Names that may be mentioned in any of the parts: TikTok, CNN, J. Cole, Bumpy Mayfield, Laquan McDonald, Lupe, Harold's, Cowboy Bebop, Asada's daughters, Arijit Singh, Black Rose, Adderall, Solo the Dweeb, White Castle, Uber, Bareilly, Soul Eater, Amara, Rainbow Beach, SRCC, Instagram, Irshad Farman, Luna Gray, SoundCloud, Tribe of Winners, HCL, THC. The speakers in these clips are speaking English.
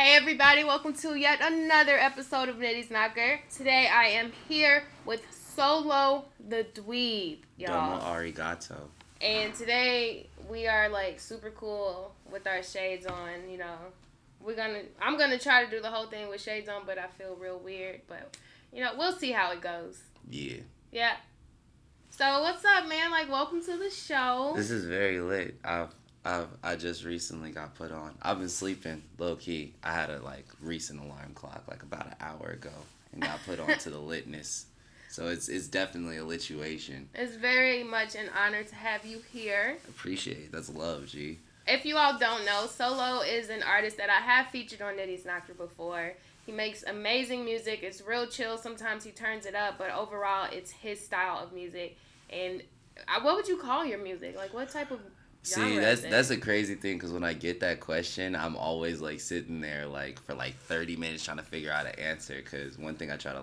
Hey everybody, welcome to yet another episode of Nitty Knocker. Today I am here with Solo the Dweeb, y'all. Domo arigato. And today we are like super cool with our shades on, you know. I'm gonna try to do the whole thing with shades on, but I feel real weird. But you know, we'll see how it goes. Yeah. Yeah. So what's up, man? Like, welcome to the show. This is very lit. I just recently got put on. I've been sleeping low key. I had a recent alarm clock about an hour ago and got put on to the litness. So it's definitely a lituation. It's very much an honor to have you here. Appreciate it. That's love, G. If you all don't know, Solo is an artist that I have featured on Nitty Knocker before. He makes amazing music. It's real chill. Sometimes he turns it up, but overall it's his style of music. And what would you call your music? Like, what type of... See, that's a crazy thing, because when I get that question, I'm always, sitting there, for, 30 minutes trying to figure out an answer, because one thing I try to,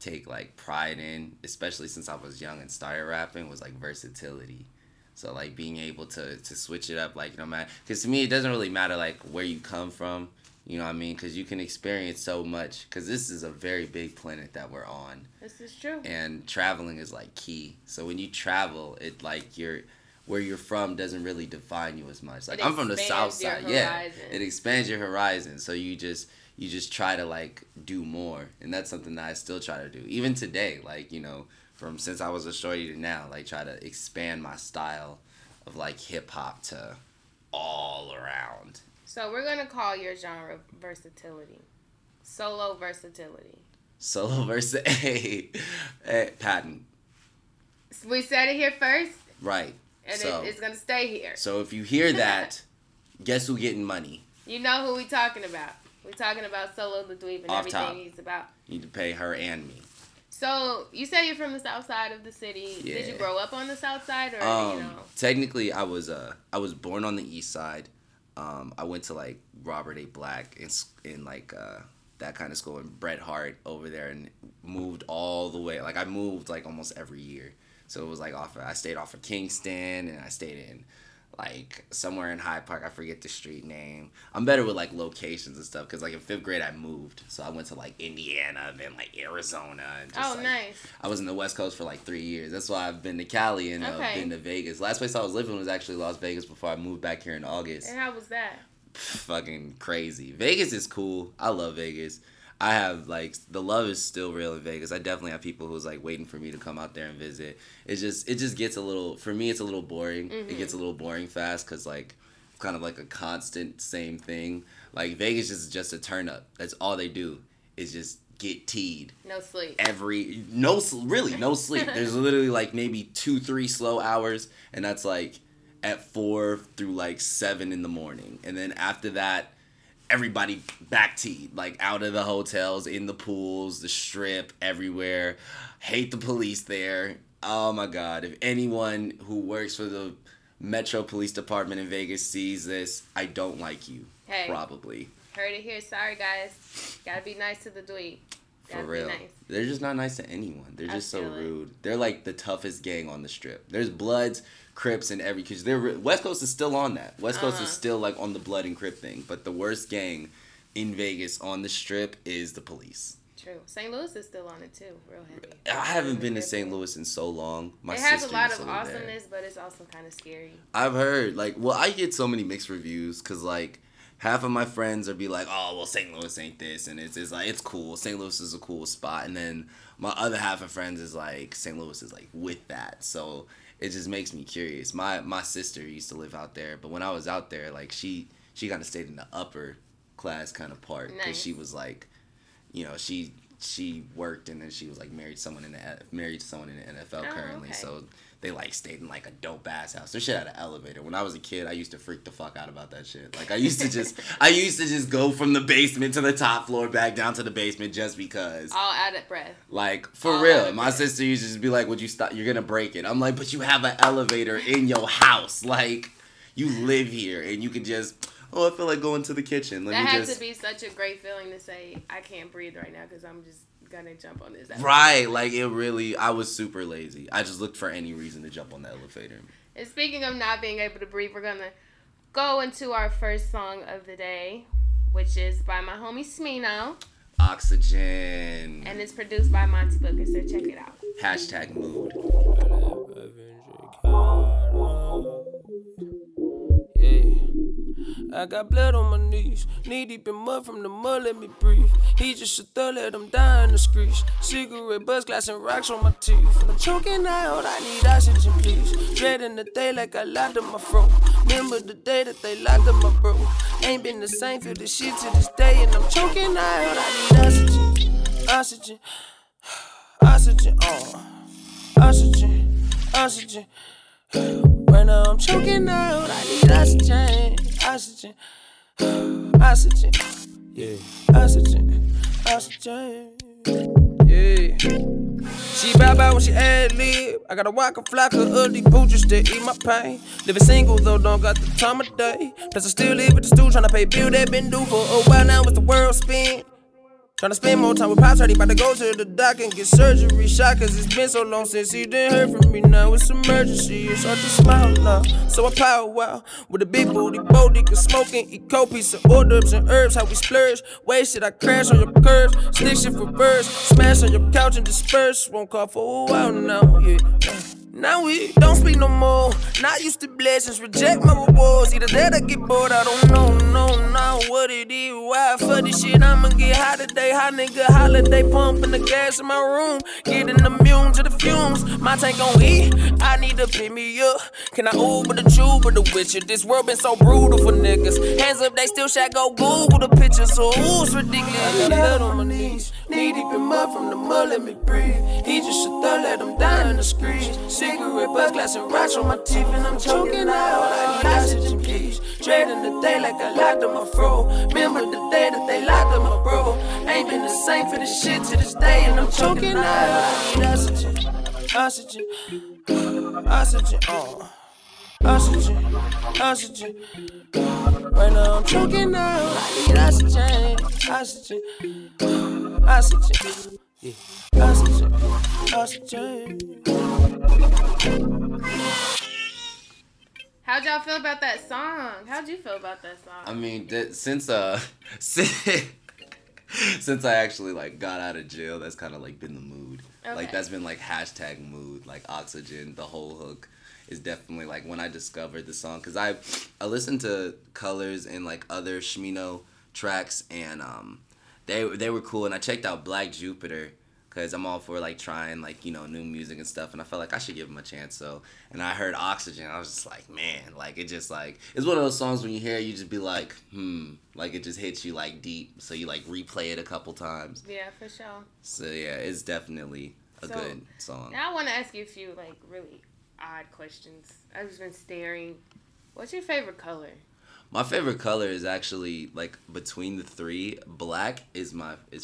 take, pride in, especially since I was young and started rapping, was, versatility. So, being able to switch it up, no matter, because to me, it doesn't really matter, where you come from, you know what I mean, because you can experience so much, because this is a very big planet that we're on. This is true. And traveling is, key. So when you travel, it, you're... where you're from doesn't really define you as much. I'm from the South Side. Yeah, it expands your horizon. So you just try to do more, and that's something that I still try to do. Even today, from since I was a shorty to now, try to expand my style of hip hop to all around. So we're gonna call your genre versatility, solo versatility. Solo versatility. Hey, patent. We said it here first. Right. And so, it's going to stay here. So if you hear that, guess who's getting money? You know who we talking about. We talking about Solo the Dweeb and everything top. He's about. You need to pay her and me. So you say you're from the South Side of the city. Yeah. Did you grow up on the South Side? Or technically, I was born on the East Side. I went to Robert A. Black in that kind of school, and Bret Hart over there, and moved all the way. I moved almost every year. So it was I stayed off of Kingston, and I stayed in somewhere in Hyde Park. I forget the street name. I'm better with locations and stuff, because in 5th grade I moved. So I went to Indiana, then Arizona. And just, nice. I was in the West Coast for 3 years. That's why I've been to Cali and I've been to Vegas. Last place I was living was actually Las Vegas before I moved back here in August. And how was that? Fucking crazy. Vegas is cool. I love Vegas. I have, the love is still real in Vegas. I definitely have people who's, waiting for me to come out there and visit. It just gets a little, for me, it's a little boring. Mm-hmm. It gets a little boring fast, because, kind of a constant same thing. Vegas is just a turn-up. That's all they do, is just get teed. No sleep. No sleep. There's literally, maybe 2-3 slow hours, and that's, at 4 through, 7 in the morning. And then after that, everybody back teed, out of the hotels, in the pools, the strip, everywhere. Hate the police there. Oh my God. If anyone who works for the Metro Police Department in Vegas sees this, I don't like you. Hey, probably. Heard it here. Sorry, guys. Gotta be nice to the dweeb. For real. Nice. They're just not nice to anyone. They're just so rude. They're the toughest gang on the strip. There's Bloods, Crips, and every... Cause West Coast is still on that. West Coast is still on the Blood and Crip thing. But the worst gang in Vegas on the strip is the police. True. St. Louis is still on it too. Real heavy. I haven't been to St. Louis in so long. It has a lot of awesomeness, but it's also kind of scary. I've heard. I get so many mixed reviews because half of my friends would be St. Louis ain't this, and it's it's cool. St. Louis is a cool spot, and then my other half of friends is St. Louis is with that. So it just makes me curious. My sister used to live out there, but when I was out there, she kind of stayed in the upper class kind of part, because nice. She was she worked, and then she was married to someone in the NFL currently. Okay. So they stayed in a dope ass house. Their shit had an elevator. When I was a kid, I used to freak the fuck out about that shit. I used to just go from the basement to the top floor, back down to the basement, just because. All out of breath. For all real. My sister used to just be "Would you stop? You're gonna break it." I'm but you have an elevator in your house. You live here, and you can just. Oh, I feel going to the kitchen. That has to be such a great feeling to say, I can't breathe right now because I'm just going to jump on this elevator. Right. I was super lazy. I just looked for any reason to jump on the elevator. And speaking of not being able to breathe, we're going to go into our first song of the day, which is by my homie Smino. Oxygen. And it's produced by Monty Booker, so check it out. Hashtag mood. I got blood on my knees, knee deep in mud from the mud, let me breathe. He just a thug, let him die in the streets. Cigarette buzz, glass and rocks on my teeth. I'm choking out, I need oxygen, please. Red in the day like I lied to my bro. Remember the day that they locked up my bro. Ain't been the same, feel this shit to this day. And I'm choking out, I need oxygen. Oxygen, oxygen, oh. Oxygen, oxygen. Right now I'm choking out, I need oxygen, oxygen, oxygen, yeah, oxygen, oxygen, yeah. She bye-bye when she ad-lib, I gotta walk a flock of ugly booches that eat my pain. Living single though, don't got the time of day, plus I still live with the stew, tryna pay bill that been due for a while now, with the world spin. Tryna spend more time with Pops, heard he bout to go to the doc and get surgery shot. Cause it's been so long since he didn't hear from me. Now it's emergency, it's hard to smile now. So I power wow with a big booty, boldy, cause smoking, eat cold pizza, hors d'oeuvres and herbs. How we splurge, wasted, I crash on your curves. Stick shit for birds, smash on your couch and disperse. Won't call for a while now, yeah. Now we don't speak no more. Not used to blessings, reject my rewards. Either that or get bored, I don't know, no, what it is. Why for this shit, I'ma get high today. High nigga holiday, pumping the gas in my room. Getting immune to the fumes. My tank on E, I need to pick me up. Can I Uber the Juba, the Witcher? This world been so brutal for niggas. Hands up, they still shot, go Google the pictures. So ooh, it's ridiculous. I got blood on my knees, knee deep in mud from the mud, let me breathe. He just a thug, let him die in the streets. Cigarette buzz, glass and rocks on my teeth, and I'm choking out. I need oxygen, please. Dreading the day like I locked up my fro. Remember the day that they locked up my bro. Ain't been the same for this shit to this day, and I'm choking out. I need oxygen, oxygen, oxygen, oh. Oxygen, oxygen. Right now I'm choking out. I need oxygen, oxygen, oxygen. Yeah. Oxygen, oxygen. How'd y'all feel about that song? How'd you feel about that song? I mean, since I actually like got out of jail, that's kind of like been the mood. Okay. Like that's been like hashtag mood, like oxygen. The whole hook is definitely like when I discovered the song, because I listened to Colors and like other Shmino tracks, and They were cool, and I checked out Black Jupiter, because I'm all for, like, trying, like, you know, new music and stuff, and I felt like I should give them a chance, so, and I heard Oxygen, I was just like, man, like, it just, like, it's one of those songs when you hear it, you just be like, like, it just hits you, like, deep, so you, like, replay it a couple times. Yeah, for sure. So, yeah, it's definitely a good song. Now I want to ask you a few, like, really odd questions. I've just been staring. What's your favorite color? My favorite color is actually, like, between the three, black is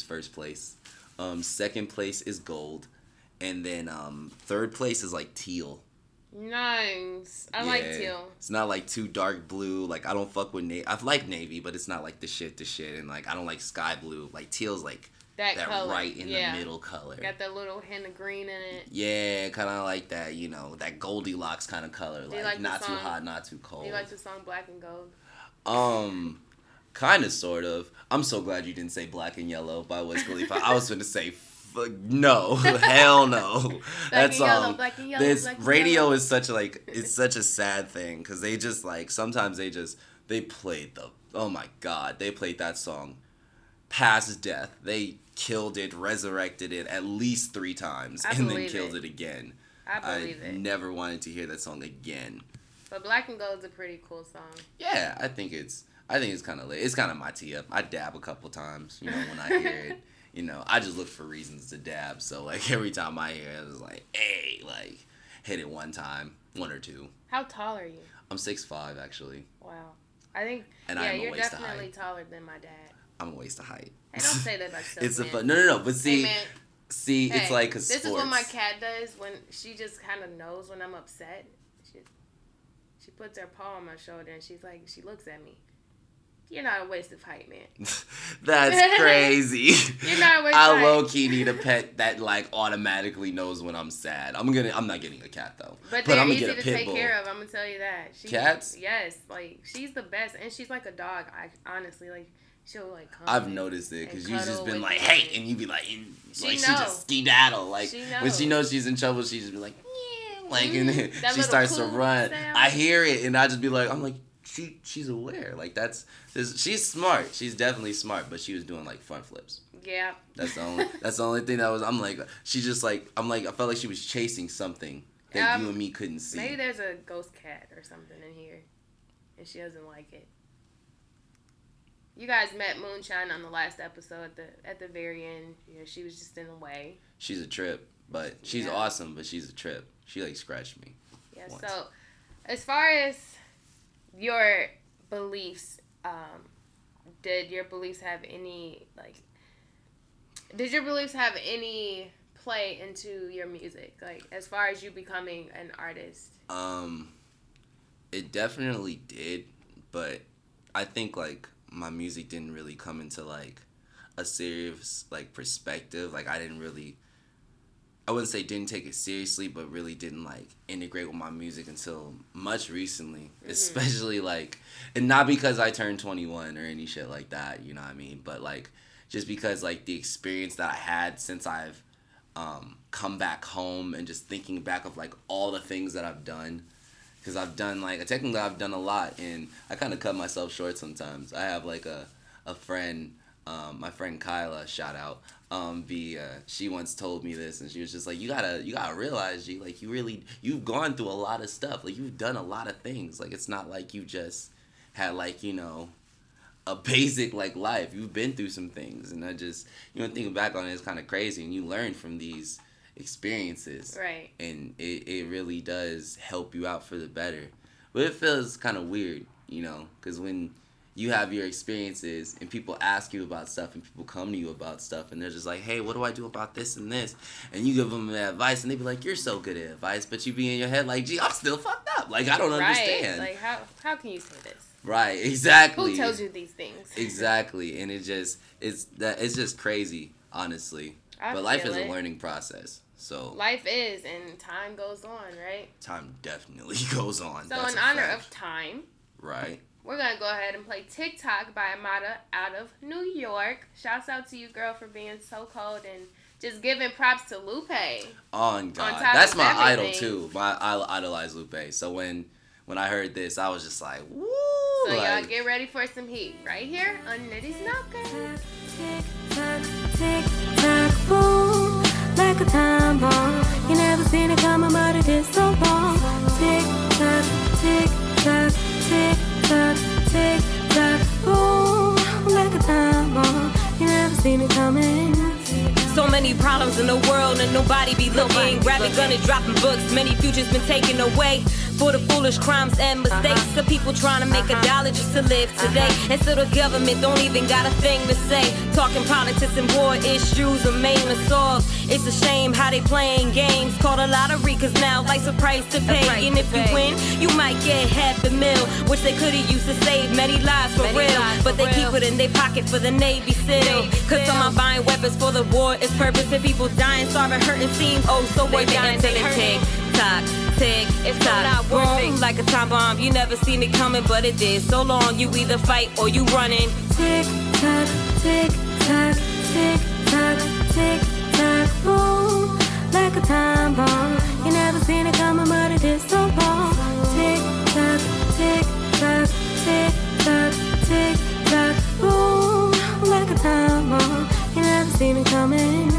first place. Second place is gold. And then third place is, like, teal. Nice. I like teal. It's not, like, too dark blue. Like, I don't fuck with navy. I like navy, but it's not, like, the shit. And, like, I don't like sky blue. Like, teal's, like, that color. Right in the middle color. Got that little hint of green in it. Yeah, kind of like that, you know, that Goldilocks kind of color. Like not too hot, not too cold. Do you like the song Black and Gold? Kind of, sort of. I'm so glad you didn't say Black and Yellow by Wiz Khalifa. I was gonna say, no, hell no. That's Black and Yellow. This radio is such a, like, it's such a sad thing because they just like sometimes they played they played that song past death. They killed it, resurrected it at least 3 times, and then killed it again. I never wanted to hear that song again. But Black and Gold's a pretty cool song. Yeah, I think it's kind of lit. It's kind of my tee up. I dab a couple times, you know, when I hear it. You know, I just look for reasons to dab. So, like, every time I hear it, I was like, hey, like, hit it one time, one or two. How tall are you? I'm 6'5", actually. Wow. I think, you're definitely taller than my dad. I'm a waste of height. Hey, don't say that about yourself, it's man. No, but see... Hey, man. See, hey, it's like a sports. This is what my cat does when she just kind of knows when I'm upset. She puts her paw on my shoulder and she's like, she looks at me. You're not a waste of height, man. That's crazy. You're not a waste of height. I low key need a pet that like automatically knows when I'm sad. I'm not getting a cat though. But I'm gonna get a pit bull. They're easy to take care of. I'm gonna tell you that. Cats? Yes, like she's the best, and she's like a dog. Honestly, like she'll like come. I've noticed it because you've just been like, hey, and you be like, and, she just skedaddle. Like when she knows she's in trouble, she just be like, yeah, like, and then she starts to run. Sound. I hear it, and I just be like, I'm like, she's aware. Like she's smart. She's definitely smart, but she was doing like fun flips. Yeah. That's the only thing that was. I'm like, she just like, I'm like, I felt like she was chasing something that you and me couldn't see. Maybe there's a ghost cat or something in here, and she doesn't like it. You guys met Moonshine on the last episode at the very end. You know, she was just in the way. She's a trip, but she's awesome. But she's a trip. She like scratched me. Yeah. Once. So, as far as your beliefs, did your beliefs have any play into your music? Like, as far as you becoming an artist? It definitely did, but I think like my music didn't really come into like a serious like perspective. Like I wouldn't say didn't take it seriously, but really didn't like integrate with my music until much recently. Mm-hmm. Especially like, and not because I turned 21 or any shit like that, you know what I mean? But like, just because like the experience that I had since I've come back home and just thinking back of like all the things that I've done. Because I've done a lot, and I kind of cut myself short sometimes. I have, like, a friend, my friend Kyla, shout out, she once told me this, and she was just like, you gotta realize, G, like, you've gone through a lot of stuff. Like, you've done a lot of things. Like, it's not like you just had, like, you know, a basic, like, life. You've been through some things, and I just, you know, thinking back on it, it's kind of crazy, and you learn from these experiences, right? And it really does help you out for the better, but it feels kind of weird, you know, because when you have your experiences and people ask you about stuff and people come to you about stuff and they're just like, hey, what do I do about this and this, and you give them the advice and they be like, you're so good at advice, but you be in your head like, gee, I'm still fucked up, like I don't understand, like how can you say this? Right, exactly. Who tells you these things? Exactly. And it's just crazy, honestly. But life is a learning process. So life is, and time goes on, right? Time definitely goes on. So in honor of time, right? We're going to go ahead and play TikTok by Amara out of New York. Shouts out to you, girl, for being so cold and just giving props to Lupe. Oh, God. That's my idol, too. I idolize Lupe. So when I heard this, I was just like, woo. So like, y'all get ready for some heat right here on Nitty Knocker. Tick-tock. Boom, like a time bomb. You never seen it coming, but it is so wrong. Tick tock, tick tock, tick tock, tick tock. Boom, like a time bomb. You never seen it coming. So many problems in the world and nobody be looking. Grabbing gun and dropping books. Many futures been taken away. For the foolish crimes and mistakes, the people trying to make a dollar just to live today, and so the government don't even got a thing to say. Talking politics and war issues remain unsolved. It's a shame how they playing games called a lottery, cause now life's a price to pay. And if you win, you might get half a mil, which they could've used to save many lives for real. But they keep it in their pocket for the Navy SEAL. Cause some are buying weapons for the war is purpose. And people dying, starving, hurting seems oh so worth it until it tick tock, tick tock. Boom, like a time bomb, you never seen it coming, but it did. So long, you either fight or you running. Tick tock, tick tock, tick tock, tick tock. Boom, like a time bomb, you never seen it coming, but it is so wrong. Tick tock, tick tock, tick tock, tick tock. Boom, like a time bomb, you never seen it coming.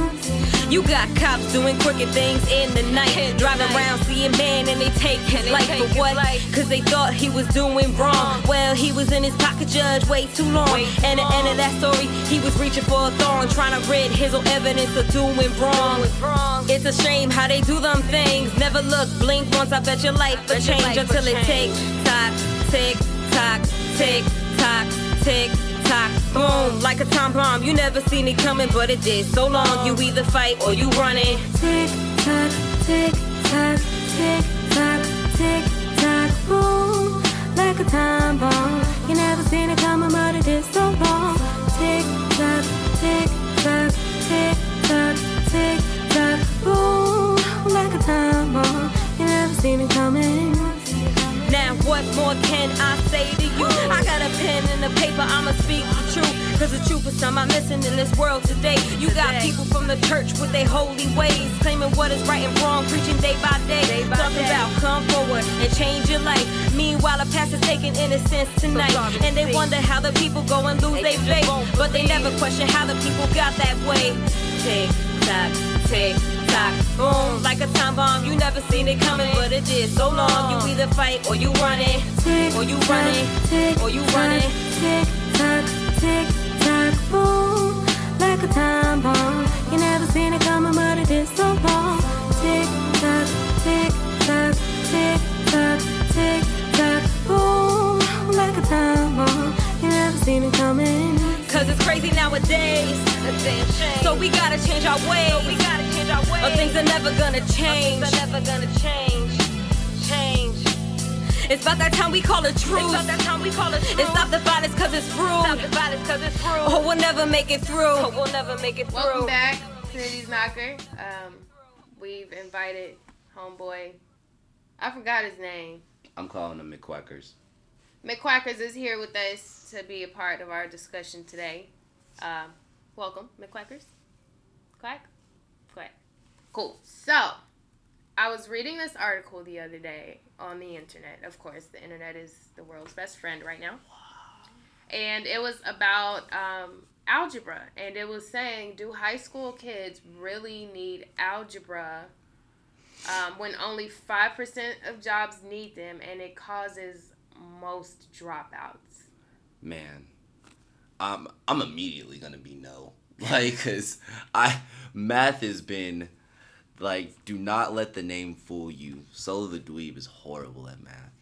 You got cops doing crooked things in the night, driving around, see a man and they take his life. For what? Cause they thought he was doing wrong. Well, he was in his pocket, judge, way too long. And at the end of that story, he was reaching for a thorn, trying to rid his own evidence of doing wrong. It's a shame how they do them things. Never look, blink once, I bet your life will change. Until it tick tock, tick tock, tick tock, tick tock. Boom, like a time bomb, you never seen it coming, but it did. So long, you either fight or you running. Tick tock, tick tock, tick tock, tick tock. Boom, like a time bomb, you never seen it coming, but it is so wrong. Tick tock, tick tock, tick tock, tick tock. Boom, like a time bomb, you never seen it coming. Now what more can I say to you? I got a pen and a paper, I'ma speak the truth. 'Cause the truth is some I'm missing in this world today. You got people from the church with their holy ways, claiming what is right and wrong, preaching day by day. Talking about come forward and change your life. Meanwhile, a pastor's taking innocence tonight. And they wonder how the people go and lose their faith. But they never question how the people got that way. Tick tock, tick tock, boom. Like a time bomb, you never seen it coming, but it did so long. You either fight or you run it, or you run it, or you run it. Tick tock, tick tock, boom. Like a time bomb, you never seen it coming, but it did so long. Tick tock, tick tock, tick tock, tick tock, boom. Like a time bomb, you never seen it coming. 'Cause it's crazy nowadays, so we gotta change our ways. Or things are never gonna change. It's about that time we call it truth. It's stop the violence 'cause it's rude. Or we'll never make it through. Welcome back to Nitty Knocker. We've invited homeboy. I forgot his name. I'm calling him McQuackers. McQuackers is here with us to be a part of our discussion today. Welcome, McQuackers. Quack? Quack. Cool. So, I was reading this article the other day on the internet. Of course, the internet is the world's best friend right now. And it was about algebra. And it was saying, do high school kids really need algebra when only 5% of jobs need them and it causes most dropouts? Man, I'm immediately gonna be no, like, 'cause math has been like, do not let the name fool you. Solo the Dweeb is horrible at math.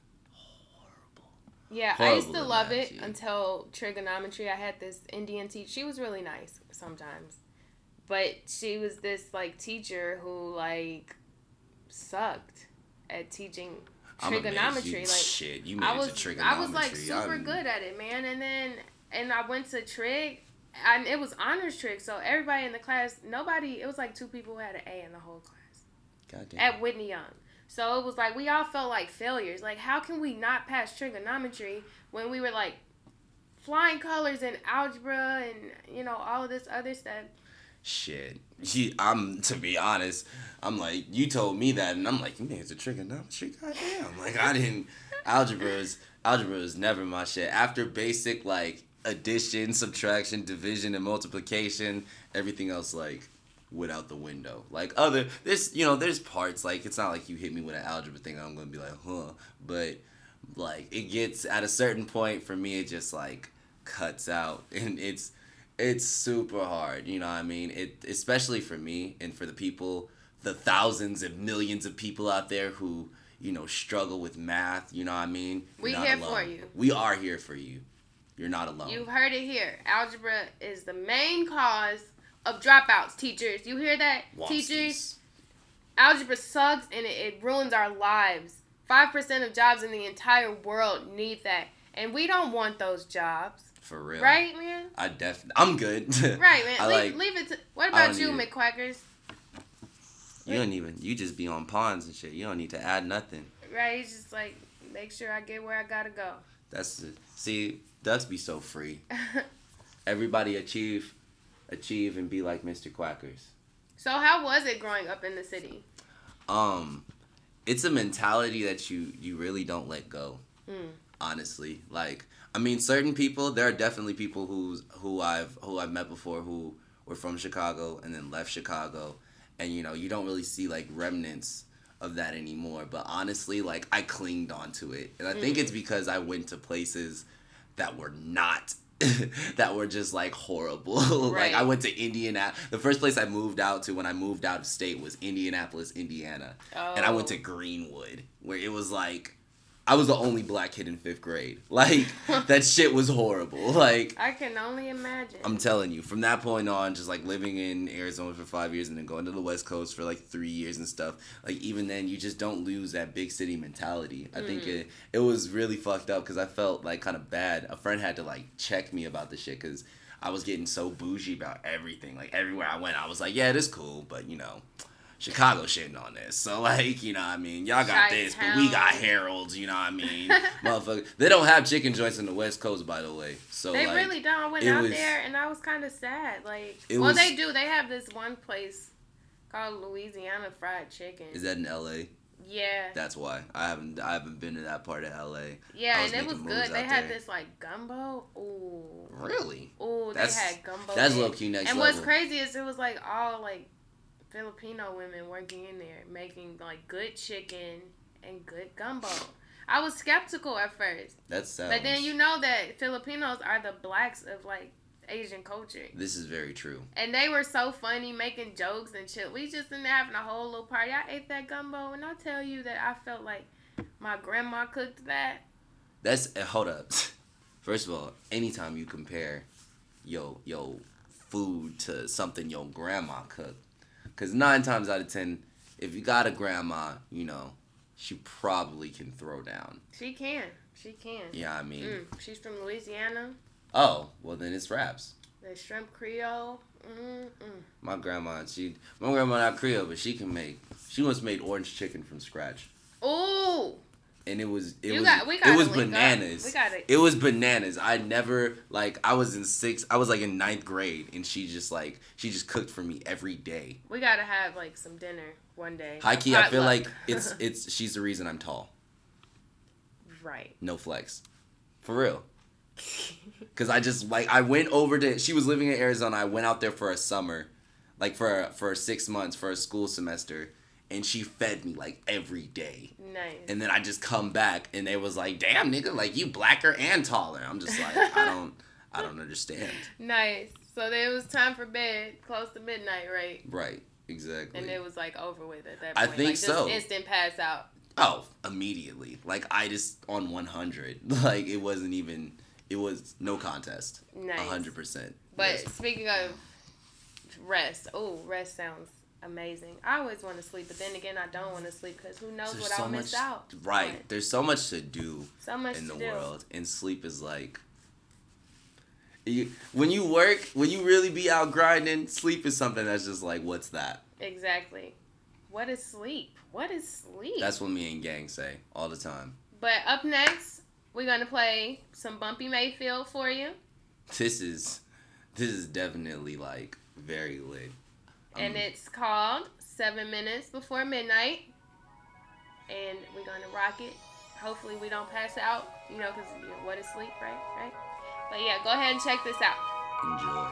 Yeah, horrible. I used to love math, it until trigonometry. I had this Indian teacher. She was really nice sometimes, but she was this like teacher who like sucked at teaching. Trigonometry, like shit, you managed trigonometry. I was like super good at it, man. And then I went to trig, and it was honors trig. So everybody in the class, it was like two people who had an A in the whole class. Goddamn. At Whitney Young, so it was like we all felt like failures. Like, how can we not pass trigonometry when we were like flying colors in algebra and all of this other stuff? Shit. To be honest, I'm like, you told me that, and I'm like, you niggas are trigonometry, goddamn. Like, I didn't, algebra was never my shit. After basic, like, addition, subtraction, division, and multiplication, everything else, like, went out the window. Like, there's parts, like, it's not like you hit me with an algebra thing, I'm gonna be like, huh, but, like, it gets, at a certain point, for me, it just, like, cuts out, and it's super hard, you know what I mean? It, especially for me and for the people, the thousands and millions of people out there who, struggle with math, you know what I mean? We're here for you. We are here for you. You're not alone. You've heard it here. Algebra is the main cause of dropouts, teachers. You hear that? Teachers, algebra sucks and it ruins our lives. 5% of jobs in the entire world need that. And we don't want those jobs. For real. Right, man? I'm good. Right, man. Leave it to... What about you, McQuackers? You don't even... You just be on pawns and shit. You don't need to add nothing. Right, he's just like, make sure I get where I gotta go. That's it. See, ducks be so free. Everybody achieve and be like Mr. Quackers. So how was it growing up in the city? It's a mentality that you really don't let go. Honestly, like... I mean, certain people, there are definitely people who I've met before who were from Chicago and then left Chicago, and you don't really see like remnants of that anymore, but honestly, like, I clinged onto it, and I think it's because I went to places that were not that were just like horrible. Right. Like, I went to Indianapolis. The first place I moved out to when I moved out of state was Indianapolis, Indiana. Oh. And I went to Greenwood, where it was like I was the only black kid in 5th grade. Like, that shit was horrible. Like, I can only imagine. I'm telling you, from that point on, just like living in Arizona for 5 years and then going to the West Coast for like 3 years and stuff. Like, even then, you just don't lose that big city mentality. I think it was really fucked up because I felt like kind of bad. A friend had to like check me about the shit because I was getting so bougie about everything. Like, everywhere I went, I was like, yeah, it is cool, but Chicago shitting on this. So, like, you know what I mean? Y'all got this, but we got Harold's, you know what I mean? Motherfucker. They don't have chicken joints in the West Coast, by the way. So they really don't. I went out there, and I was kind of sad. Like, well, they do. They have this one place called Louisiana Fried Chicken. Is that in L.A.? Yeah. That's why. I haven't been to that part of L.A. Yeah, and it was good. They had this, like, gumbo. Ooh. Really? Ooh, they had gumbo. That's low-key next level. And what's crazy is it was, like, all, like, Filipino women working in there making like good chicken and good gumbo. I was skeptical at first. But then you know that Filipinos are the blacks of like Asian culture. This is very true. And they were so funny making jokes and shit. We just in there having a whole little party. I ate that gumbo and I tell you that I felt like my grandma cooked that. Hold up. First of all, anytime you compare your food to something your grandma cooked. Because 9 times out of 10, if you got a grandma, you know, she probably can throw down. She can. Yeah, I mean. She's from Louisiana. Oh, well then it's wraps. The shrimp Creole. My grandma not Creole, but she can make. She once made orange chicken from scratch. Ooh. And it was bananas. It was bananas. I was like in 9th grade and she just cooked for me every day. We gotta have like some dinner one day. High key, I feel like she's the reason I'm tall. Right. No flex. For real. Cause I went over to, she was living in Arizona. I went out there for a summer, like for 6 months for a school semester. And she fed me, like, every day. Nice. And then I just come back, and they was like, damn, nigga, like, you blacker and taller. I'm just like, I don't understand. Nice. So then it was time for bed, close to midnight, right? Right. Exactly. And it was, like, over with at that point. I think like, so. Just instant pass out. Oh, immediately. Like, I just, on 100. Like, it wasn't even, it was no contest. Nice. 100%. But yes. Speaking of rest, rest sounds amazing. I always want to sleep, but then again, I don't want to sleep because who knows what I'll miss out. Right. But there's so much to do in the world, and sleep is like, when you really be out grinding, sleep is something that's just like, what's that? Exactly. What is sleep? That's what me and gang say all the time. But up next, we're going to play some Bumpy Mayfield for you. This is definitely like very lit. And it's called 7 Minutes Before Midnight. And we're going to rock it. Hopefully we don't pass out, you know, because what is sleep, right? Right? But yeah, go ahead and check this out. Enjoy.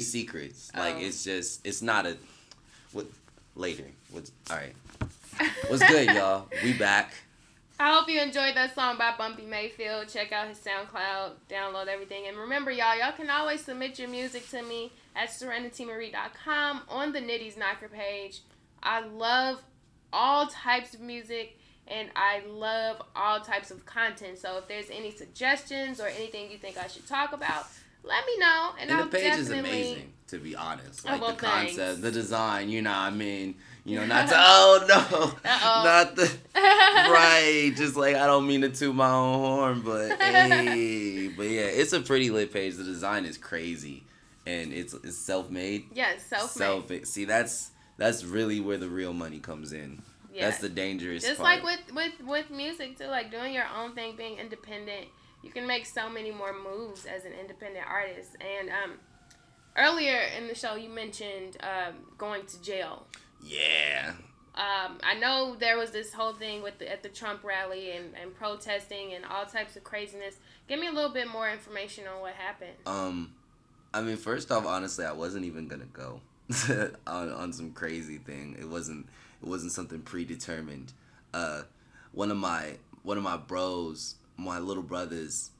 Secrets, like it's just, it's not a what later. What's all right? What's good, y'all? We back. I hope you enjoyed that song by Bumpy Mayfield. Check out his SoundCloud, download everything, and remember, y'all can always submit your music to me at SerenityMarie.com on the Nitty Knocker page. I love all types of music and I love all types of content. So if there's any suggestions or anything you think I should talk about, let me know, and I'll definitely... And the page is amazing, to be honest. Like, the concept, the design, you know what I mean? You know, not to... Oh, no. Uh-oh. Not the... Right. Just, like, I don't mean to toot my own horn, but, hey. But, yeah, it's a pretty lit page. The design is crazy, and it's self-made. Yeah, it's self-made. See, that's really where the real money comes in. Yeah. That's the dangerous part. Just like with music, too. Like, doing your own thing, being independent... You can make so many more moves as an independent artist. And earlier in the show, you mentioned going to jail. Yeah. I know there was this whole thing with at the Trump rally and protesting and all types of craziness. Give me a little bit more information on what happened. I mean, first off, honestly, I wasn't even gonna go on some crazy thing. It wasn't something predetermined. One of my bros. My little brothers,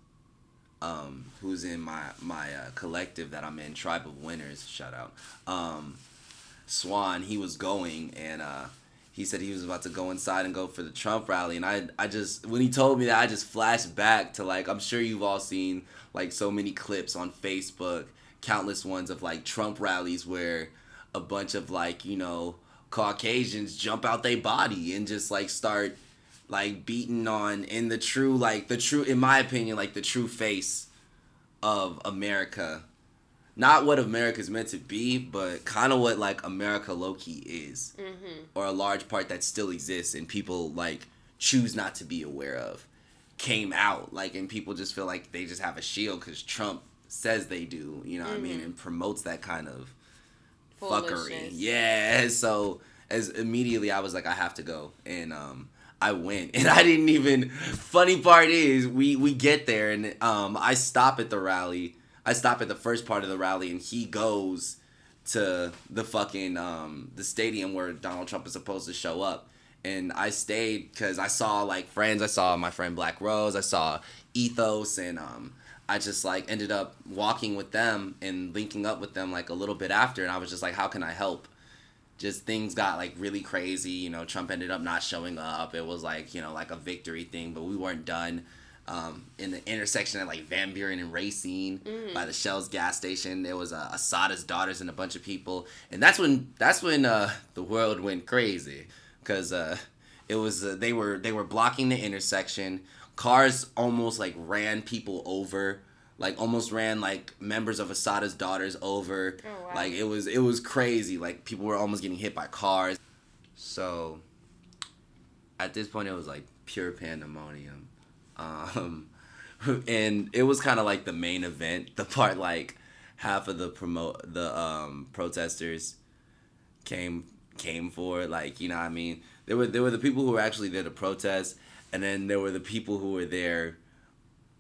who's in my collective that I'm in, Tribe of Winners, shout out. Swan, he was going, and he said he was about to go inside and go for the Trump rally. And I just, when he told me that, I just flashed back to, like, I'm sure you've all seen, like, so many clips on Facebook, countless ones of, like, Trump rallies where a bunch of, like, you know, Caucasians jump out they body and just, like, start, like, beating on, in the true, like, the true, in my opinion, like, the true face of America. Not what America's meant to be, but kind of what, like, America low-key is. Mm-hmm. Or a large part that still exists and people, like, choose not to be aware of. Came out, like, and people just feel like they just have a shield because Trump says they do, you know what I mean? And promotes that kind of foolishness. Fuckery. Yeah, so as immediately I was like, I have to go. And I went. And I didn't even... Funny part is, we get there, and I stop at the rally... I stop at the first part of the rally, and he goes to the fucking, the stadium where Donald Trump is supposed to show up. And I stayed because I saw, like, friends. I saw my friend Black Rose. I saw Ethos. And I just, like, ended up walking with them and linking up with them, like, a little bit after. And I was just like, how can I help? Just things got, like, really crazy. You know, Trump ended up not showing up. It was, like, you know, like a victory thing, but we weren't done. In the intersection at, like, Van Buren and Racine by the Shell's gas station, there was Asada's Daughters and a bunch of people, and that's when the world went crazy, because it was they were blocking the intersection. Cars almost, like, ran people over, like, almost ran, like, members of Asada's Daughters over. Oh, wow. Like, it was crazy. Like, people were almost getting hit by cars. So at this point, it was, like, pure pandemonium. And it was kind of like the main event, the part, like, half of the protesters came for, like, you know what I mean? There were the people who were actually there to protest, and then there were the people who were there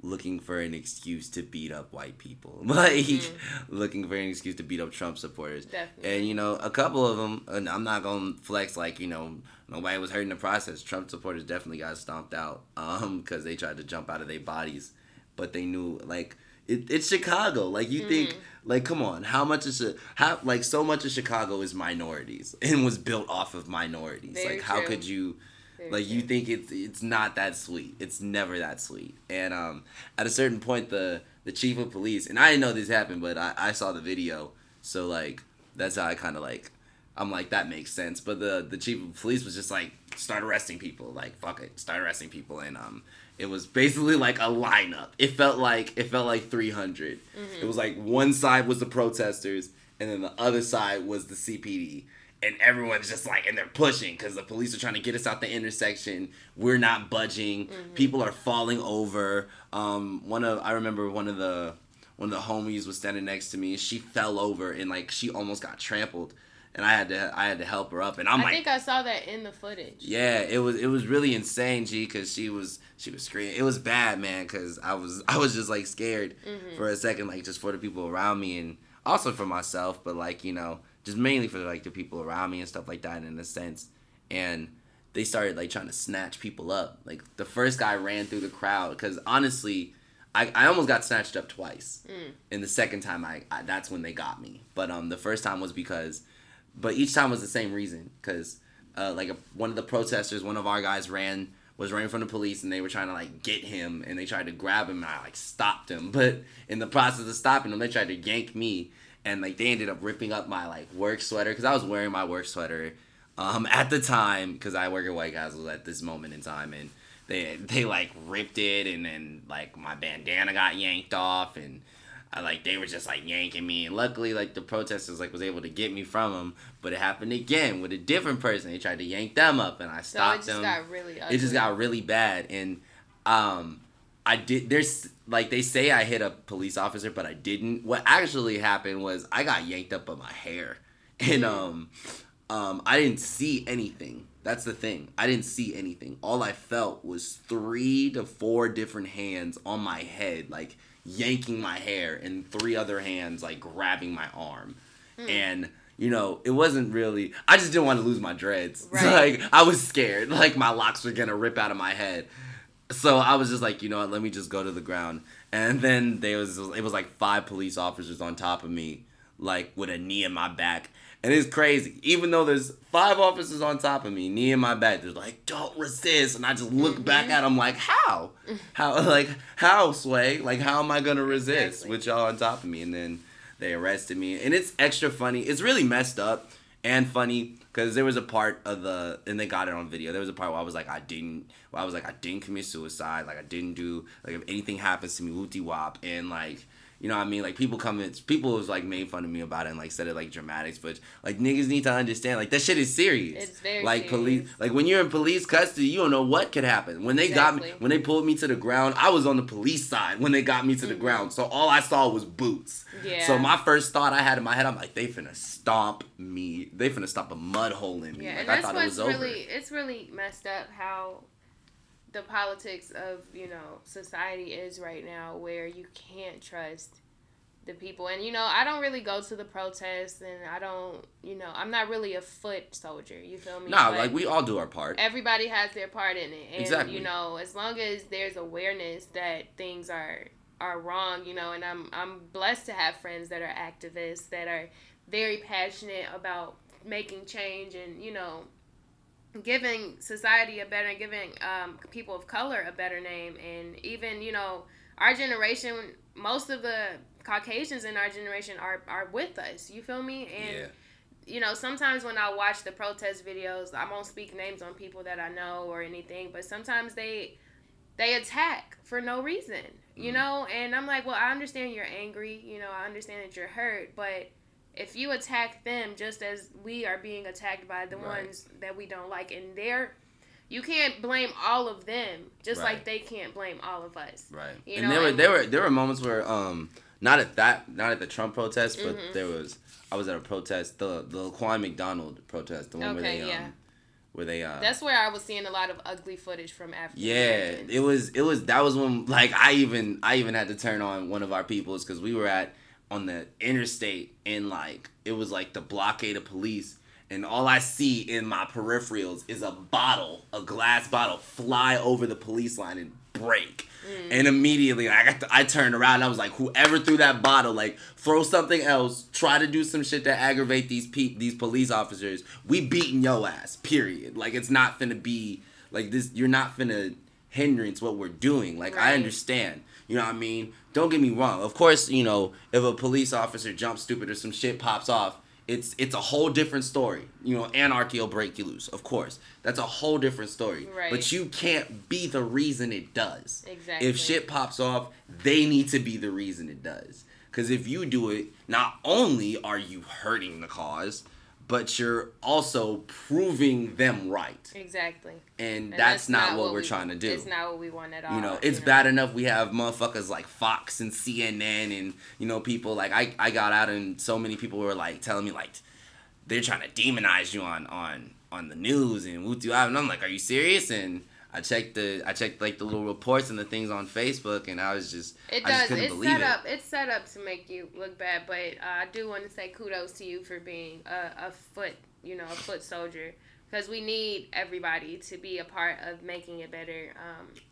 looking for an excuse to beat up white people, like, looking for an excuse to beat up Trump supporters. Definitely. And, you know, a couple of them, and I'm not gonna flex, like, you know, nobody was hurt in the process. Trump supporters definitely got stomped out, because they tried to jump out of their bodies, but they knew, like, it's Chicago. Like, you think, like, come on, so much of Chicago is minorities and was built off of minorities. Very like, true. How could you? Like, you think it's not that sweet. It's never that sweet. And at a certain point, the chief of police, and I didn't know this happened, but I saw the video. So, like, that's how I kind of, like, I'm like, that makes sense. But the chief of police was just like, start arresting people. Like, fuck it, start arresting people. And it was basically like a lineup. It felt like 300. Mm-hmm. It was like one side was the protesters, and then the other side was the CPD. And everyone's just like, and they're pushing because the police are trying to get us out the intersection. We're not budging. Mm-hmm. People are falling over. I remember one of the homies was standing next to me. She fell over and, like, she almost got trampled, and I had to help her up. And I think I saw that in the footage. Yeah, it was really insane, G, because she was screaming. It was bad, man, because I was just, like, scared for a second, like, just for the people around me and also for myself, but, like, you know. Just mainly for, like, the people around me and stuff like that, in a sense. And they started, like, trying to snatch people up. Like, the first guy ran through the crowd because, honestly, I almost got snatched up twice. Mm. And the second time, I that's when they got me. But the first time was because... But each time was the same reason because, one of the protesters, one of our guys was running from the police, and they were trying to, like, get him, and they tried to grab him, and I, like, stopped him. But in the process of stopping him, they tried to yank me. And, like, they ended up ripping up my, like, work sweater. Because I was wearing my work sweater at the time. Because I work at White Castle at this moment in time. And they like, ripped it. And then, like, my bandana got yanked off. And, they were just, like, yanking me. And luckily, like, the protesters, like, was able to get me from them. But it happened again with a different person. They tried to yank them up. And I stopped them. Got really ugly. It just got really bad. And I did... There's... Like, they say I hit a police officer, but I didn't. What actually happened was I got yanked up by my hair. And I didn't see anything. That's the thing. I didn't see anything. All I felt was 3 to 4 different hands on my head, like, yanking my hair, and 3 other hands, like, grabbing my arm. Mm. And... You know, it wasn't really... I just didn't want to lose my dreads. Right. Like, I was scared. Like, my locks were going to rip out of my head. So I was just like, you know what, let me just go to the ground. And then it was like 5 police officers on top of me, like, with a knee in my back. And it's crazy. Even though there's 5 officers on top of me, knee in my back, they're like, don't resist. And I just look back at them like, how? How, Sway? Like, how am I going to resist with y'all on top of me? And then they arrested me. And it's extra funny. It's really messed up and funny because there was a part of the, and they got it on video. There was a part where I was like, I didn't commit suicide. Like, I didn't do, like, if anything happens to me, whoop-de-wop. And, like, you know what I mean? Like, people was, like, made fun of me about it and, like, said it, like, dramatics. But, like, niggas need to understand, like, that shit is serious. It's very serious. Police, like, when you're in police custody, you don't know what could happen. When they got me, when they pulled me to the ground, I was on the police side when they got me to the ground. So, all I saw was boots. Yeah. So, my first thought I had in my head, I'm like, they finna stomp me. They finna stomp a mud hole in me. Yeah, like, I thought it was really over. It's really messed up how the politics of, you know, society is right now, where you can't trust the people. And, you know, I don't really go to the protests, and I don't, you know, I'm not really a foot soldier, you feel me? No, but like, we all do our part. Everybody has their part in it. And, you know, as long as there's awareness that things are wrong, you know, and I'm blessed to have friends that are activists, that are very passionate about making change and, you know, giving society a better, giving people of color a better name. And even, you know, our generation, most of the Caucasians in our generation are with us, you feel me? And, you know, sometimes when I watch the protest videos, I won't speak names on people that I know or anything, but sometimes they attack for no reason, you know? And I'm like, well, I understand you're angry, you know, I understand that you're hurt, but if you attack them just as we are being attacked by the ones that we don't like, and you can't blame all of them, just like they can't blame all of us. Right. You and know? There were moments where not at the Trump protest, but I was at a protest, the Laquan McDonald protest, the one where they that's where I was seeing a lot of ugly footage from Africa. Yeah, it was that was when, like, I even had to turn on one of our peoples, because we were on the interstate, and, like, it was like the blockade of police, and all I see in my peripherals is a glass bottle fly over the police line and break. And immediately I turned around and I was like, whoever threw that bottle, like, throw something else, try to do some shit to aggravate these police officers. We beating yo ass, period. Like, it's not finna be like this. You're not finna hindrance what we're doing. Like, I understand. You know what I mean? Don't get me wrong. Of course, you know, if a police officer jumps stupid or some shit pops off, it's a whole different story. You know, anarchy will break you loose. Of course. That's a whole different story. Right. But you can't be the reason it does. Exactly. If shit pops off, they need to be the reason it does. Because if you do it, not only are you hurting the cause, but you're also proving them right. Exactly. And that's not what we're trying to do. It's not what we want at all. You know, it's bad enough we have motherfuckers like Fox and CNN and, you know, people like, I got out and so many people were like telling me, like, they're trying to demonize you on the news and whoop you out. And I'm like, are you serious? And I checked like the little reports and the things on Facebook, and I was just I couldn't believe it. It's set up to make you look bad, but I do want to say kudos to you for being a foot soldier, because we need everybody to be a part of making it better.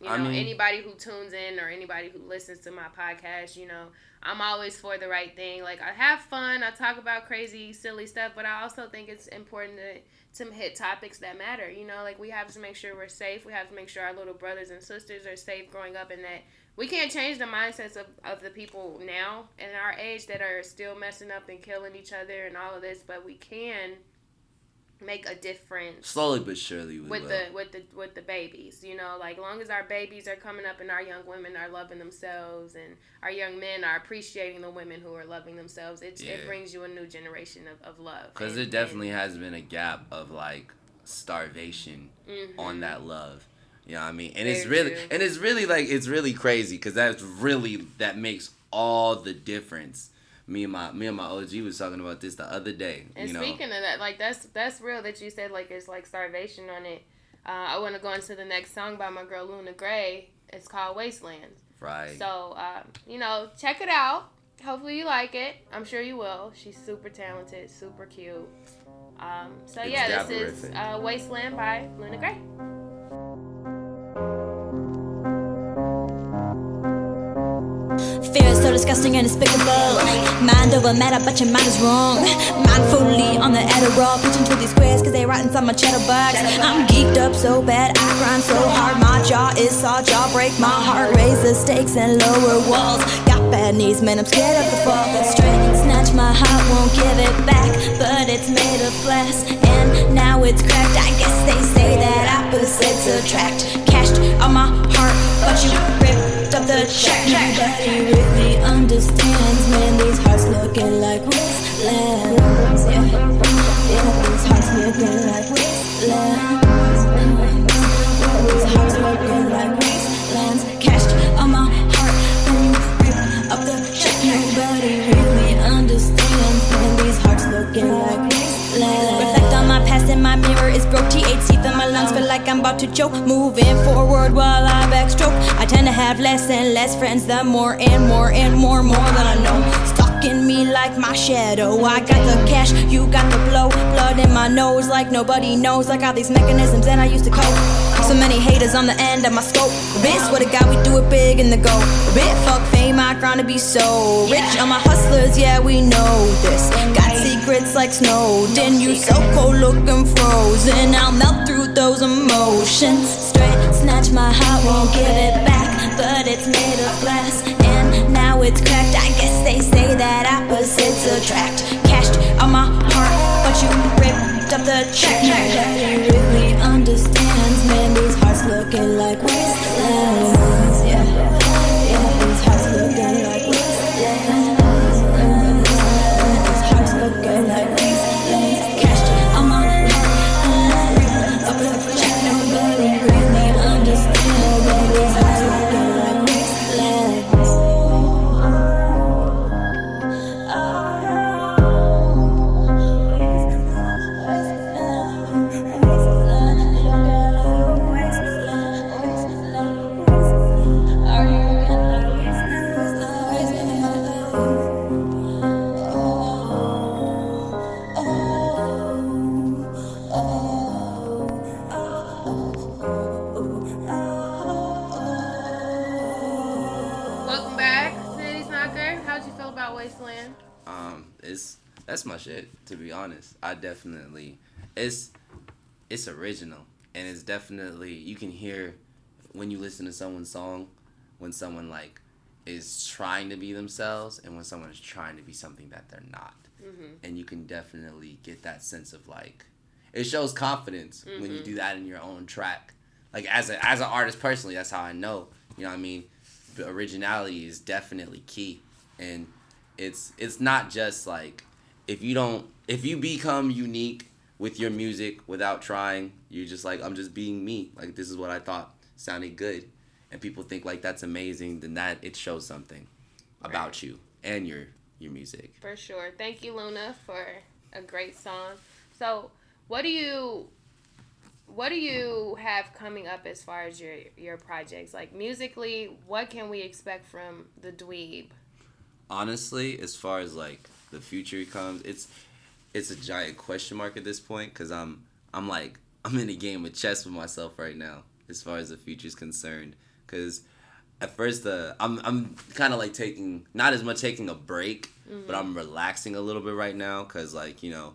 Anybody who tunes in or anybody who listens to my podcast, you know, I'm always for the right thing. Like, I have fun, I talk about crazy, silly stuff, but I also think it's important to hit topics that matter, you know? Like, we have to make sure we're safe. We have to make sure our little brothers and sisters are safe growing up, and that we can't change the mindsets of the people now and our age that are still messing up and killing each other and all of this, but we can make a difference slowly but surely with the babies, you know? Like, long as our babies are coming up and our young women are loving themselves and our young men are appreciating the women who are loving themselves, it brings you a new generation of love, because there definitely has been a gap of, like, starvation on that love, you know what I mean? And it's really like, it's really crazy, because that makes all the difference. Me and my OG was talking about this the other day. And speaking of that, like, that's real that you said, like, it's like starvation on it. I want to go into the next song by my girl Luna Gray. It's called Wasteland. Right. So, you know, check it out. Hopefully you like it. I'm sure you will. She's super talented, super cute. This is Wasteland by Luna Gray. Fierce so disgusting and despicable. Mind over matter, but your mind is wrong. Mindfully on the Adderall, pitching to these squares, cause they right inside my cheddar box. I'm geeked up so bad, I grind so hard. My jaw is saw, jaw break my heart. Raise the stakes and lower walls. Got bad knees, man, I'm scared of the fall. Straight snatch, my heart won't give it back, but it's made of glass, and now it's cracked. I guess they say that opposites attract. Cashed on my heart, but you ripped up the check. Nobody really understands, man, these hearts looking like wastelands. Yeah, these hearts looking like wastelands. These hearts looking like wastelands. Cashed on my heart when you rip up the check. Nobody really understands, man, these hearts looking like wastelands. Reflect on my past and my mirror is broke. THC in my lungs feel like I'm about to choke. Moving forward while I backstroke. I tend to have less and less friends, the more and more and more than I know. Stalking me like my shadow. I got the cash, you got the blow. Blood in my nose like nobody knows. I got these mechanisms and I used to cope. So many haters on the end of my scope. Bit swear to God we do it big in the go. Bit fuck fame, I grind to be so rich. All my hustlers, yeah we know this. Got secrets like snow. Then you so cold looking frozen. I'll melt through those emotions. Straight snatch, my heart won't give it back, but it's made of glass, and now it's cracked. I guess they say that opposites attract. Cashed on my heart, but you ripped up the check. Nobody really understands, man, these hearts looking like wastelands. Yeah, yeah, these hearts looking like wastelands. These hearts looking like wastelands. Cashed on my heart, ripped up the check. Nobody really understands, man, these hearts. That's my shit, to be honest. I definitely, it's original, and it's definitely, you can hear when you listen to someone's song, when someone like is trying to be themselves, and when someone is trying to be something that they're not. Mm-hmm. And you can definitely get that sense of like, it shows confidence mm-hmm. when you do that in your own track. Like as an artist personally, that's how I know, you know what I mean? The originality is definitely key, and it's not just like, if you become unique with your music without trying, you're just like, I'm just being me. Like, this is what I thought sounded good. And people think, like, that's amazing. Then that, it shows something about you and your music. For sure. Thank you, Luna, for a great song. So, what do you have coming up as far as your projects? Like, musically, what can we expect from the Dweeb? Honestly, as far as, like, the future comes, it's a giant question mark at this point, because I'm in a game of chess with myself right now as far as the future's concerned, because at first I'm kind of like taking a break, mm-hmm. but I'm relaxing a little bit right now, because like, you know,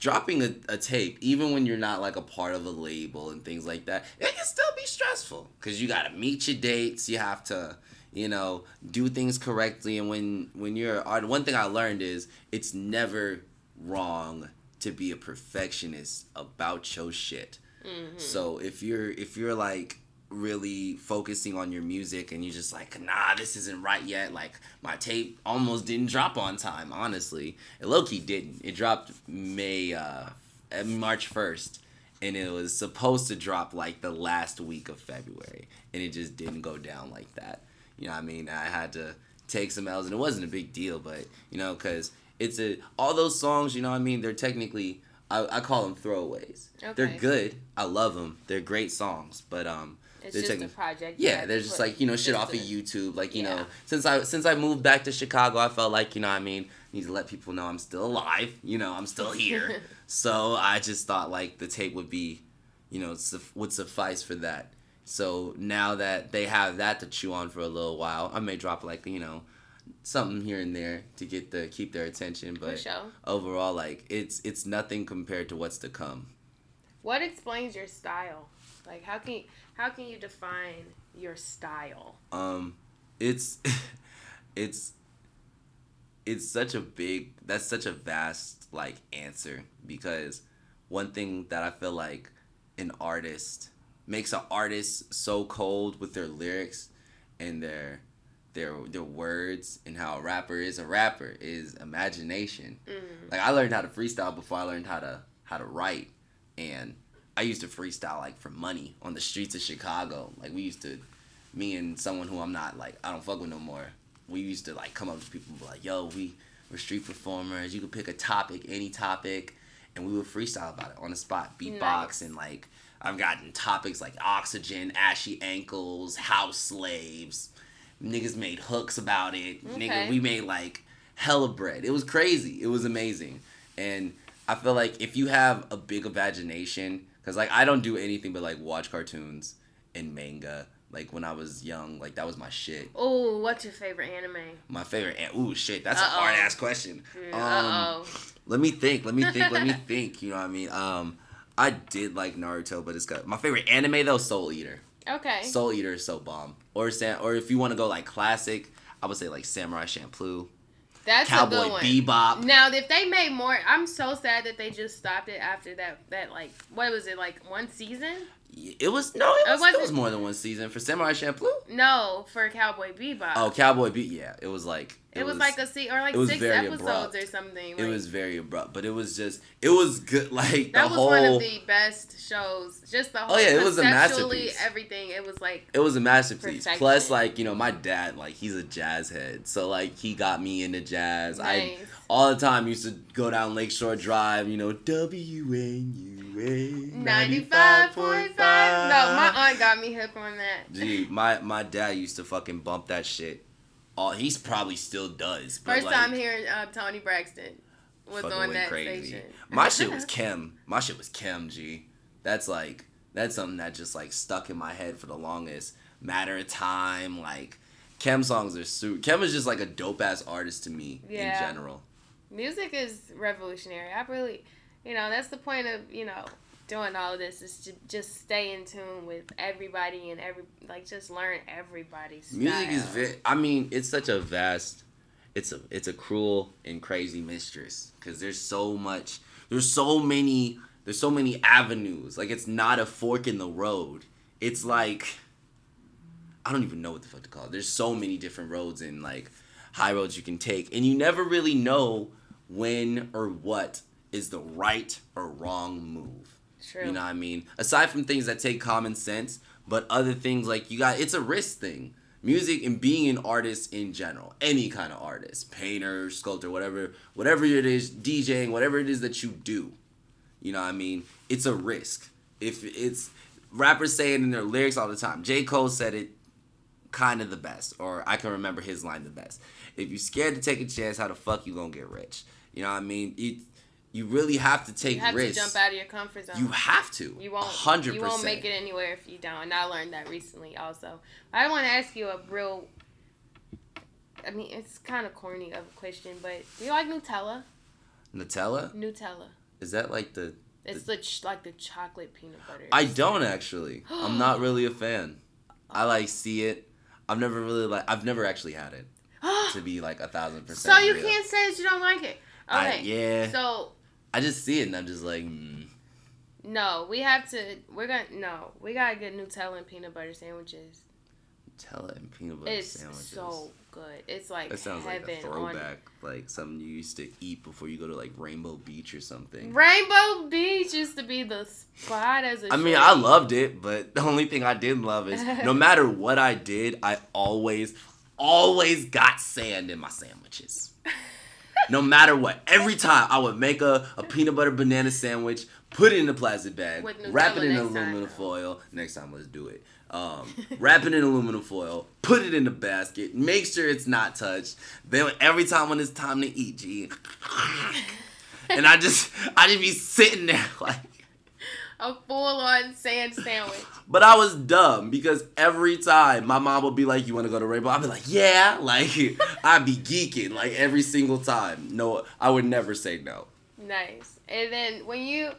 dropping a tape, even when you're not like a part of a label and things like that, it can still be stressful, because you gotta meet your dates, you have to, you know, do things correctly. And when you're an artist, one thing I learned is it's never wrong to be a perfectionist about your shit. Mm-hmm. So if you're like really focusing on your music and you're just like, nah, this isn't right yet, like my tape almost didn't drop on time, honestly. It low-key didn't. It dropped March 1st. And it was supposed to drop like the last week of February. And it just didn't go down like that. You know what I mean? I had to take some L's, and it wasn't a big deal, but, you know, because all those songs, you know what I mean, they're technically, I call them throwaways. Okay. They're good. I love them. They're great songs, but, it's just a project. Yeah, they're just like, you know, shit off of YouTube. Like, you know, since I moved back to Chicago, I felt like, you know what I mean, I need to let people know I'm still alive, you know, I'm still here. So I just thought like the tape would be, you know, would suffice for that. So now that they have that to chew on for a little while, I may drop like, you know, something here and there to get the keep their attention, but overall, like, it's nothing compared to what's to come. What explains your style? Like, how can you define your style? It's such a big, that's such a vast, like, answer, because one thing that I feel like an artist makes an artist so cold with their lyrics and their words, and how a rapper is imagination. Mm. Like, I learned how to freestyle before I learned how to write, and I used to freestyle like for money on the streets of Chicago. Like, me and someone who I'm not, like, I don't fuck with no more, we used to like come up to people and be like, yo, we're street performers, you can pick a topic, any topic, and we would freestyle about it on the spot, beatbox. Nice. And like, I've gotten topics like oxygen, ashy ankles, house slaves. Niggas made hooks about it. Okay. Nigga, we made like hella bread. It was crazy. It was amazing. And I feel like if you have a big imagination, because like I don't do anything but like watch cartoons and manga. Like when I was young, like that was my shit. Oh, what's your favorite anime? My favorite ooh, shit, that's a hard ass question. Let me think. You know what I mean? I did like Naruto, but it's got my favorite anime though, Soul Eater. Okay. Soul Eater is so bomb. Or if you want to go like classic, I would say like Samurai Champloo. That's Cowboy a good one. Bebop. Now, if they made more, I'm so sad that they just stopped it after that like, what was it, like one season? It was more than one season for Samurai Champloo. No, for Cowboy Bebop. Oh, Cowboy Bebop. Yeah, it was like it was like a season or like 6 episodes abrupt. Or something. Like, it was very abrupt, but it was good. Like that was one of the best shows. Just the whole. Oh yeah, it was a masterpiece. Everything. It was a masterpiece. Perfection. Plus, like, you know, my dad, like, he's a jazz head, so like he got me into jazz. Nice. I all the time used to go down Lakeshore Drive. You know, WNUA 95.5. No, my aunt got me hooked on that. Gee, my dad used to fucking bump that shit. He's probably still does. But first time hearing Tony Braxton was on that crazy. Station. My shit was Kem. G. That's something that just like stuck in my head for the longest. Matter of Time, like Kem songs are super. Kem is just like a dope ass artist to me in general. Music is revolutionary. I really, you know, that's the point of, you know, doing all of this is to just stay in tune with everybody and just learn everybody's style. Music is it's such a vast, it's a cruel and crazy mistress, because there's so many avenues. Like, it's not a fork in the road. It's like, I don't even know what the fuck to call it. There's so many different roads and like high roads you can take, and you never really know when or what is the right or wrong move. True. You know what I mean? Aside from things that take common sense, but other things like it's a risk thing. Music and being an artist in general, any kind of artist, painter, sculptor, whatever it is, DJing, whatever it is that you do, you know what I mean? It's a risk. If it's rappers say it in their lyrics all the time. J. Cole said it kind of the best, or I can remember his line the best. If you're scared to take a chance, how the fuck you gonna get rich? You know what I mean? You really have to take risks. You have risks. To jump out of your comfort zone. You have to. You won't. 100%. You won't make it anywhere if you don't. And I learned that recently also. I want to ask you a real... I mean, it's kind of corny of a question, but do you like Nutella? Nutella. Is that like the... It's the chocolate peanut butter. I don't actually. I'm not really a fan. I like see it. I've never actually had it. To be like 1,000%. So you real. Can't say that you don't like it. Okay. So... I just see it and I'm just like, No, we gotta get Nutella and peanut butter sandwiches. It's so good. It's like that sounds heaven like a throwback, like something you used to eat before you go to like Rainbow Beach or something. Rainbow Beach used to be the spot as a mean, I loved it, but the only thing I didn't love is no matter what I did, I always got sand in my sandwiches. No matter what. Every time I would make a peanut butter banana sandwich, put it in a plastic bag, wrap it in aluminum foil. Next time, let's do it. Wrap it in aluminum foil, put it in the basket, make sure it's not touched. Then every time when it's time to eat, and I just be sitting there like... a full-on sand sandwich. But I was dumb because every time my mom would be like, you want to go to Rainbow? I'd be like, yeah. Like, I'd be geeking, like, every single time. No, I would never say no. Nice. And then when you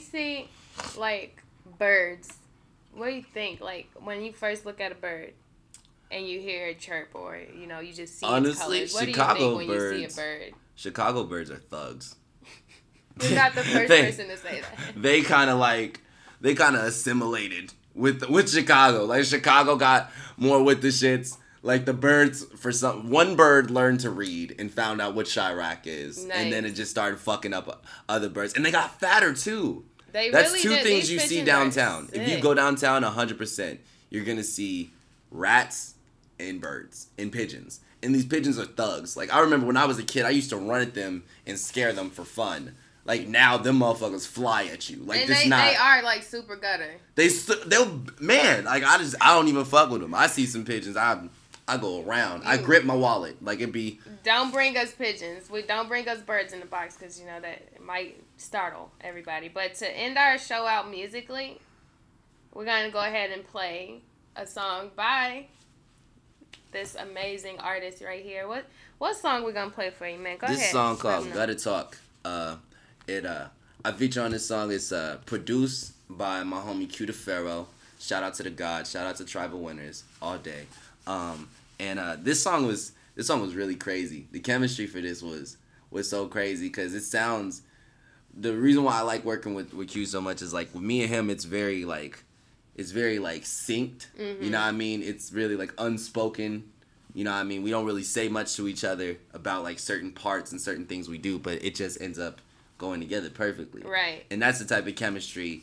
see, like, birds, what do you think? Like, when you first look at a bird and you hear a chirp or, you know, you just see its colors. What do you think when you see a bird? Chicago birds are thugs. You're not the first person to say that. They kind of assimilated with Chicago. Like, Chicago got more with the shits. Like, the birds, one bird learned to read and found out what Chirac is. Nice. And then it just started fucking up other birds. And they got fatter, too. They That's really two did. Things These you see downtown. If you go downtown 100%, you're going to see rats and birds and pigeons. And these pigeons are thugs. Like, I remember when I was a kid, I used to run at them and scare them for fun. Like, now them motherfuckers fly at you. Like, they are, like, super gutter. I don't even fuck with them. I see some pigeons, I go around. I grip my wallet. Like, it'd be... Don't bring us pigeons. Don't bring us birds in the box, because, you know, that it might startle everybody. But to end our show out musically, we're going to go ahead and play a song by this amazing artist right here. What song we going to play for you, man? Go ahead. This song called Gotta Talk. I feature on this song. It's produced by my homie Q the Pharaoh. Shout out to the God. Shout out to Tribe of Winners all day. This song was really crazy. The chemistry for this was so crazy because it sounds. The reason why I like working with Q so much is like with me and him, it's very like synced. Mm-hmm. You know what I mean? It's really like unspoken. You know what I mean? We don't really say much to each other about like certain parts and certain things we do, but it just ends up going together perfectly. Right. And that's the type of chemistry.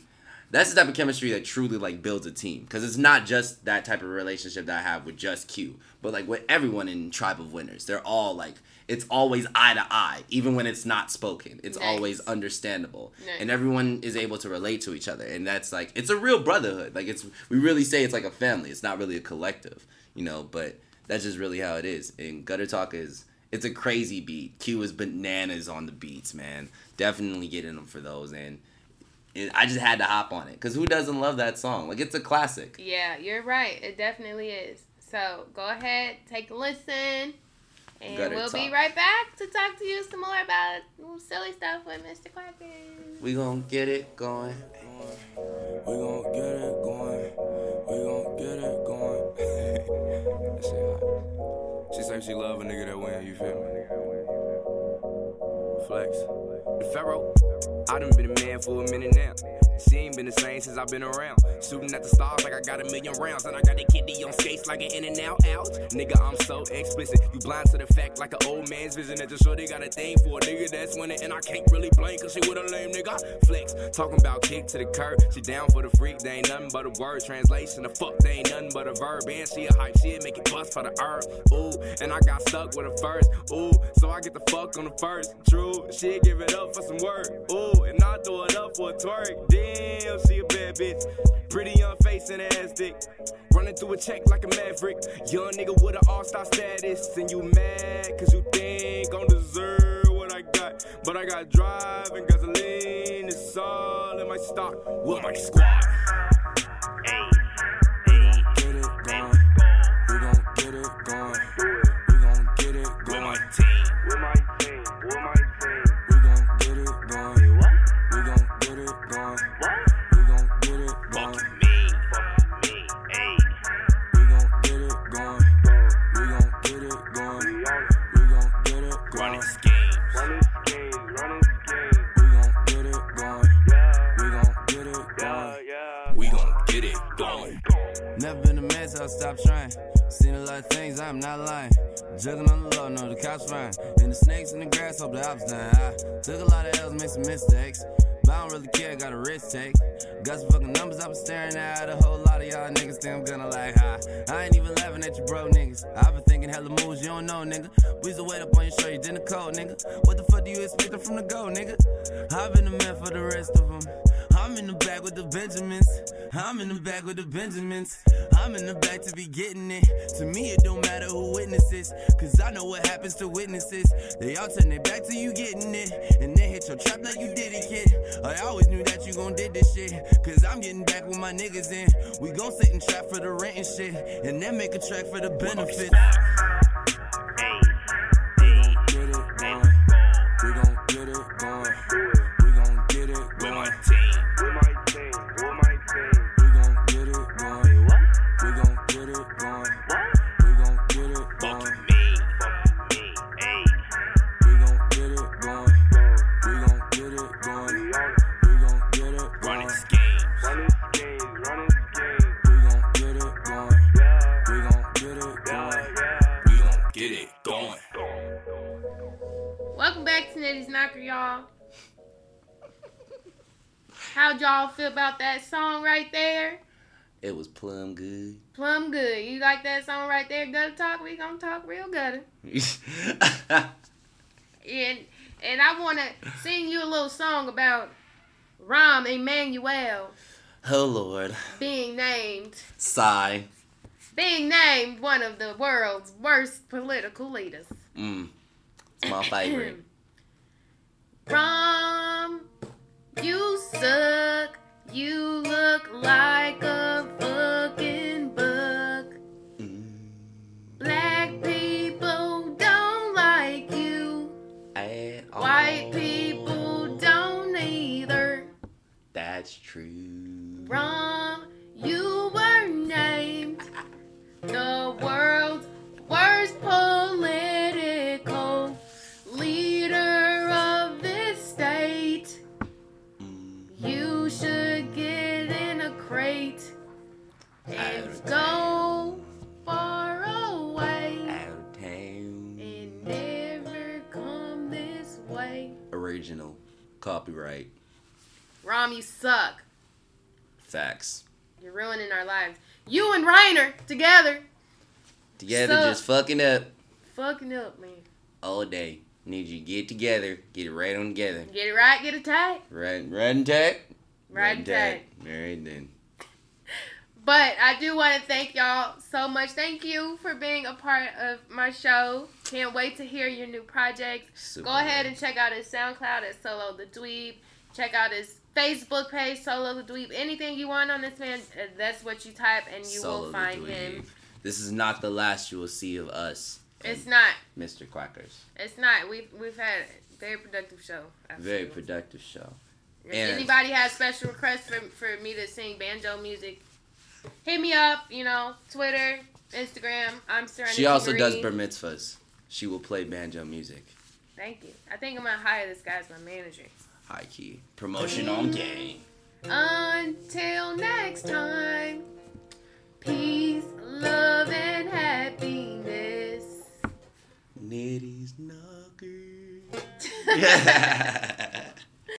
That's the type of chemistry that truly, like, builds a team. Because it's not just that type of relationship that I have with just Q. But, like, with everyone in Tribe of Winners, they're all, like, it's always eye to eye. Even when it's not spoken. It's always understandable. Nice. And everyone is able to relate to each other. And that's, like, it's a real brotherhood. Like, we really say it's like a family. It's not really a collective, you know. But that's just really how it is. And Gutter Talk is... It's a crazy beat. Q is bananas on the beats, man. Definitely getting them for those, and... I just had to hop on it. Because who doesn't love that song? Like, it's a classic. Yeah, you're right. It definitely is. So, go ahead, take a listen. And we'll be right back to talk to you some more about silly stuff with Mr. Quackers. We gonna get it going. We gonna get it going. We gonna get it going. That shit hot. She say she love a nigga that win, you feel me? Flex. The Pharaoh. I done been a man for a minute now. She ain't been the same since I've been around. Shooting at the stars like I got 1,000,000 rounds. And I got a kitty on skates like an in and out. Ouch. Nigga, I'm so explicit. You blind to the fact like an old man's vision. That just sure they got a thing for a nigga that's winning. And I can't really blame cause she with a lame nigga. Flex. Talking about kick to the curb. She down for the freak. They ain't nothing but a word. Translation the fuck. They ain't nothing but a verb. And she a hype. She'll make it bust for the herb. Ooh. And I got stuck with a first. Ooh. So I get the fuck on the first. True. She'll give it up for some work. Ooh. And I throw it up for a twerk. Damn, she a bad bitch. Pretty young face and ass dick. Running through a check like a maverick. Young nigga with an all-star status. And you mad cause you think I don't deserve what I got. But I got drive and gasoline. It's all in my stock. What my squad? Hey. We gon' get it going. We gon' get it going. We gon' get it going. With my team. With my team. With my team. We gon' get it going. Hey, what? We gon' get it going. What? We gon' get it going. Fuck me, ayy. We gon' get it going. We gon' get it going. We gon' get it going. Running schemes. Running schemes. Running schemes. We gon' get it going. Yeah. We gon' get it going. Yeah. We gon' get it going. Never been a man, so I stopped trying. Seen a lot of things, I'm not lying. Juggling on the low, know the cops fine. And the snakes in the grass, hope the ops dying. I took a lot of L's, made some mistakes. But I don't really care, got a risk take. Got some fucking numbers I've been staring at. A whole lot of y'all niggas think I'm gonna like high. I ain't even laughing at you bro niggas. I've been thinking hella moves, you don't know nigga. We used to wait up on your show, you didn't cold nigga. What the fuck do you expect from the go nigga? I've been the man for the rest of them. I'm in the back with the Benjamins. I'm in the back with the Benjamins. I'm in the back to be getting it. To me, it don't matter who witnesses, cause I know what happens to witnesses. They all turn their back to you getting it, and then hit your trap like you did it, kid. I always knew that you gon' did this shit, cause I'm getting back with my niggas in. We gon' sit and trap for the rent and shit, and then make a track for the benefit. How'd y'all feel about that song right there? It was plum good. Plum good. You like that song right there, Gutter Talk? We gonna talk real gutter. And I want to sing you a little song about Rom Emanuel. Oh, Lord. Being named. Sigh. Being named one of the world's worst political leaders. It's my favorite. Rom, you suck, you look like a fucking bug. Black people don't like you. White people don't either. That's true. Rom, you were named the world's worst political leader of this state. You should get in a crate and go far away and never come this way. Original. Copyright. Rom, you suck. Facts. You're ruining our lives. You and Reiner together suck. Just fucking up. Fucking up, man. All day. Need you to get together, get it right on together. Get it right, get it tight. Right and tight. All right then. But I do want to thank y'all so much. Thank you for being a part of my show. Can't wait to hear your new projects. Super. Go ahead and check out his SoundCloud at Solo the Dweeb. Check out his Facebook page, Solo the Dweeb. Anything you want on this man, that's what you type and you will find him. This is not the last you will see of us. It's not. Mr. Quackers. It's not. We've had a very productive show. Very productive show. If anybody has special requests for me to sing banjo music, hit me up, Twitter, Instagram. I'm Serenity. She also does bar mitzvahs. She will play banjo music. Thank you. I think I'm going to hire this guy as my manager. High key. Promotion on game. Until next time, peace, love, and happiness. Nitty's Knocker.